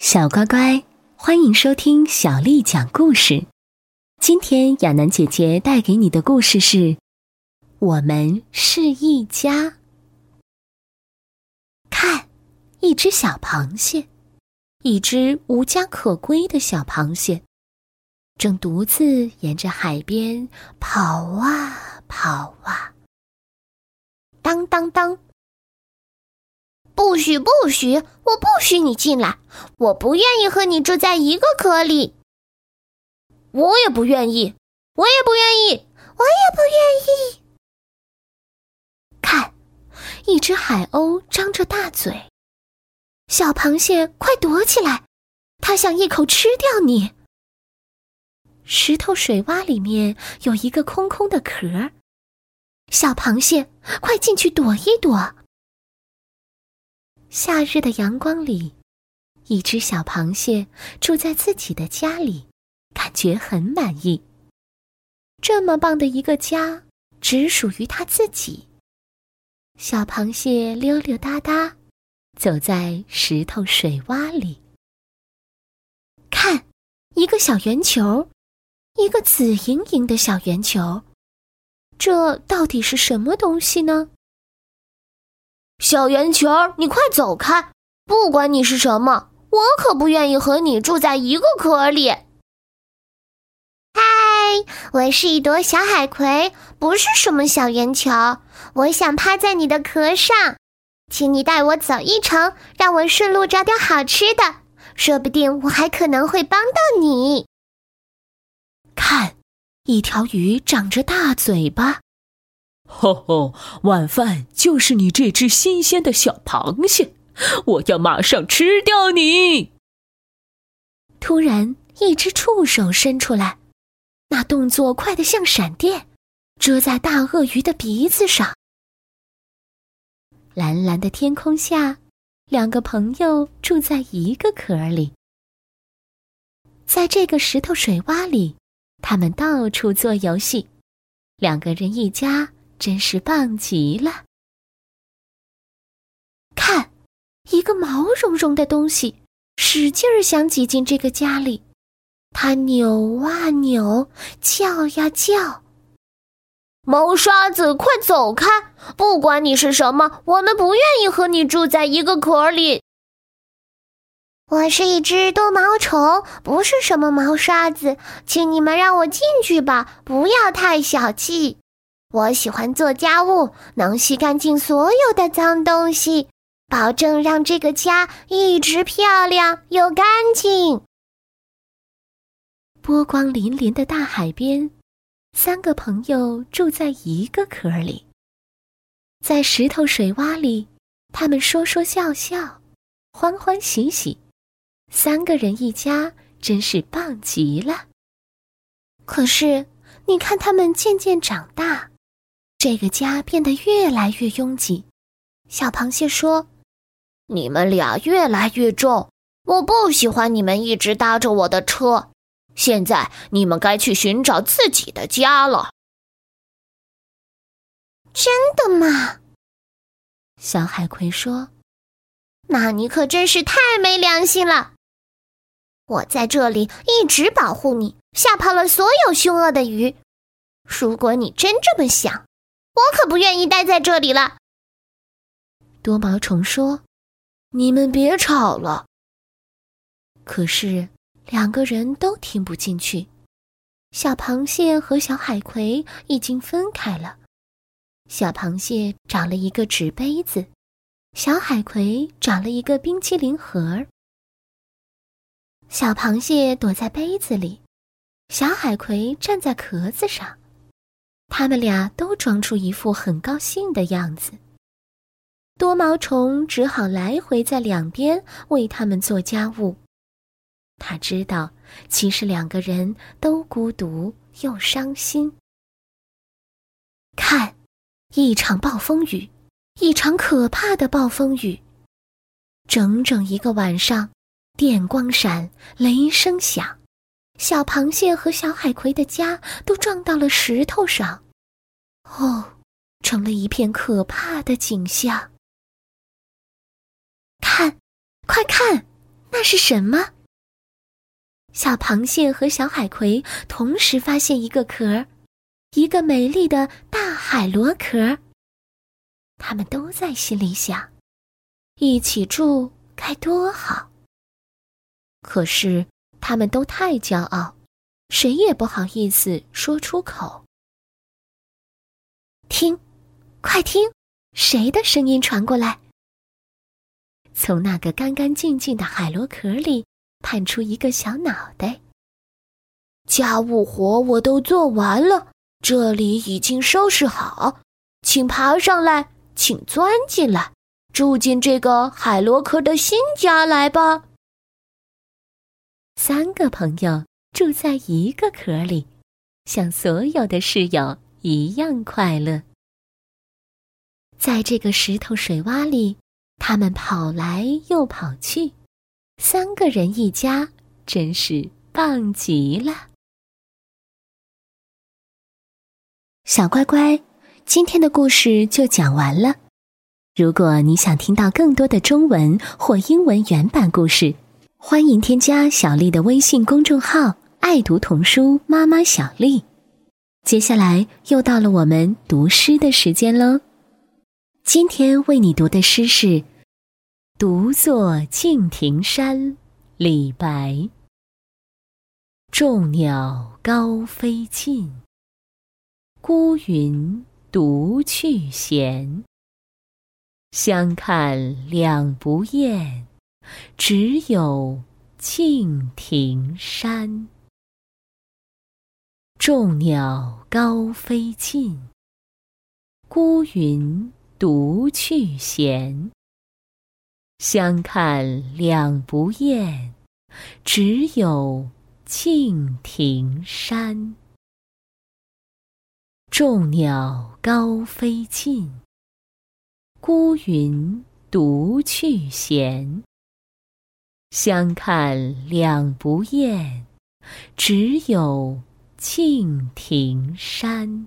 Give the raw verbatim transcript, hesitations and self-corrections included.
小乖乖，欢迎收听小丽讲故事。今天亚楠姐姐带给你的故事是我们是一家。看，一只小螃蟹，一只无家可归的小螃蟹，正独自沿着海边跑啊跑啊。当当当，不许不许，我不许你进来，我不愿意和你住在一个壳里。我也不愿意，我也不愿意，我也不愿意。看，一只海鸥张着大嘴，小螃蟹快躲起来，它想一口吃掉你。石头水洼里面有一个空空的壳，小螃蟹快进去躲一躲。夏日的阳光里，一只小螃蟹住在自己的家里，感觉很满意。这么棒的一个家，只属于它自己。小螃蟹溜溜达达，走在石头水洼里。看，一个小圆球，一个紫莹莹的小圆球，这到底是什么东西呢？小圆球，你快走开，不管你是什么，我可不愿意和你住在一个壳里。嗨，我是一朵小海葵，不是什么小圆球，我想趴在你的壳上，请你带我走一程，让我顺路找点好吃的，说不定我还可能会帮到你。看，一条鱼长着大嘴巴，吼吼，晚饭就是你这只新鲜的小螃蟹，我要马上吃掉你。突然一只触手伸出来，那动作快得像闪电，遮在大鳄鱼的鼻子上。蓝蓝的天空下，两个朋友住在一个壳里。在这个石头水洼里，他们到处做游戏，两个人一家真是棒极了。看，一个毛茸茸的东西使劲儿想挤进这个家里，它扭啊扭，叫呀叫。毛刷子，快走开，不管你是什么，我们不愿意和你住在一个壳里。我是一只多毛虫，不是什么毛刷子，请你们让我进去吧，不要太小气。我喜欢做家务，能吸干净所有的脏东西，保证让这个家一直漂亮又干净。波光粼粼的大海边，三个朋友住在一个壳里。在石头水洼里，他们说说笑笑，欢欢喜喜，三个人一家真是棒极了。可是你看，他们渐渐长大，这个家变得越来越拥挤。小螃蟹说，你们俩越来越重，我不喜欢你们一直搭着我的车，现在你们该去寻找自己的家了。真的吗？小海葵说，那你可真是太没良心了。我在这里一直保护你，吓跑了所有凶恶的鱼。如果你真这么想，我可不愿意待在这里了。多毛虫说，你们别吵了。可是两个人都听不进去，小螃蟹和小海葵已经分开了。小螃蟹找了一个纸杯子，小海葵找了一个冰淇淋盒。小螃蟹躲在杯子里，小海葵站在壳子上，他们俩都装出一副很高兴的样子。多毛虫只好来回在两边为他们做家务。他知道，其实两个人都孤独又伤心。看，一场暴风雨，一场可怕的暴风雨，整整一个晚上，电光闪，雷声响，小螃蟹和小海葵的家都撞到了石头上。哦，成了一片可怕的景象。看，快看，那是什么？小螃蟹和小海葵同时发现一个壳，一个美丽的大海螺壳。他们都在心里想，一起住该多好。可是他们都太骄傲，谁也不好意思说出口。听，快听，谁的声音传过来？从那个干干净净的海螺壳里探出一个小脑袋。家务活我都做完了，这里已经收拾好，请爬上来，请钻进来，住进这个海螺壳的新家来吧。三个朋友住在一个壳里，像所有的室友一样快乐。在这个石头水洼里，他们跑来又跑去，三个人一家，真是棒极了。小乖乖，今天的故事就讲完了。如果你想听到更多的中文或英文原版故事，欢迎添加小丽的微信公众号爱读童书妈妈小丽。接下来又到了我们读诗的时间咯。今天为你读的诗是《独坐敬亭山》，李白。众鸟高飞尽，孤云独去闲。相看两不厌，只有敬亭山。众鸟高飞尽，孤云独去闲。相看两不厌，只有敬亭山。众鸟高飞尽，孤云独去闲。相看两不厌，只有敬亭山。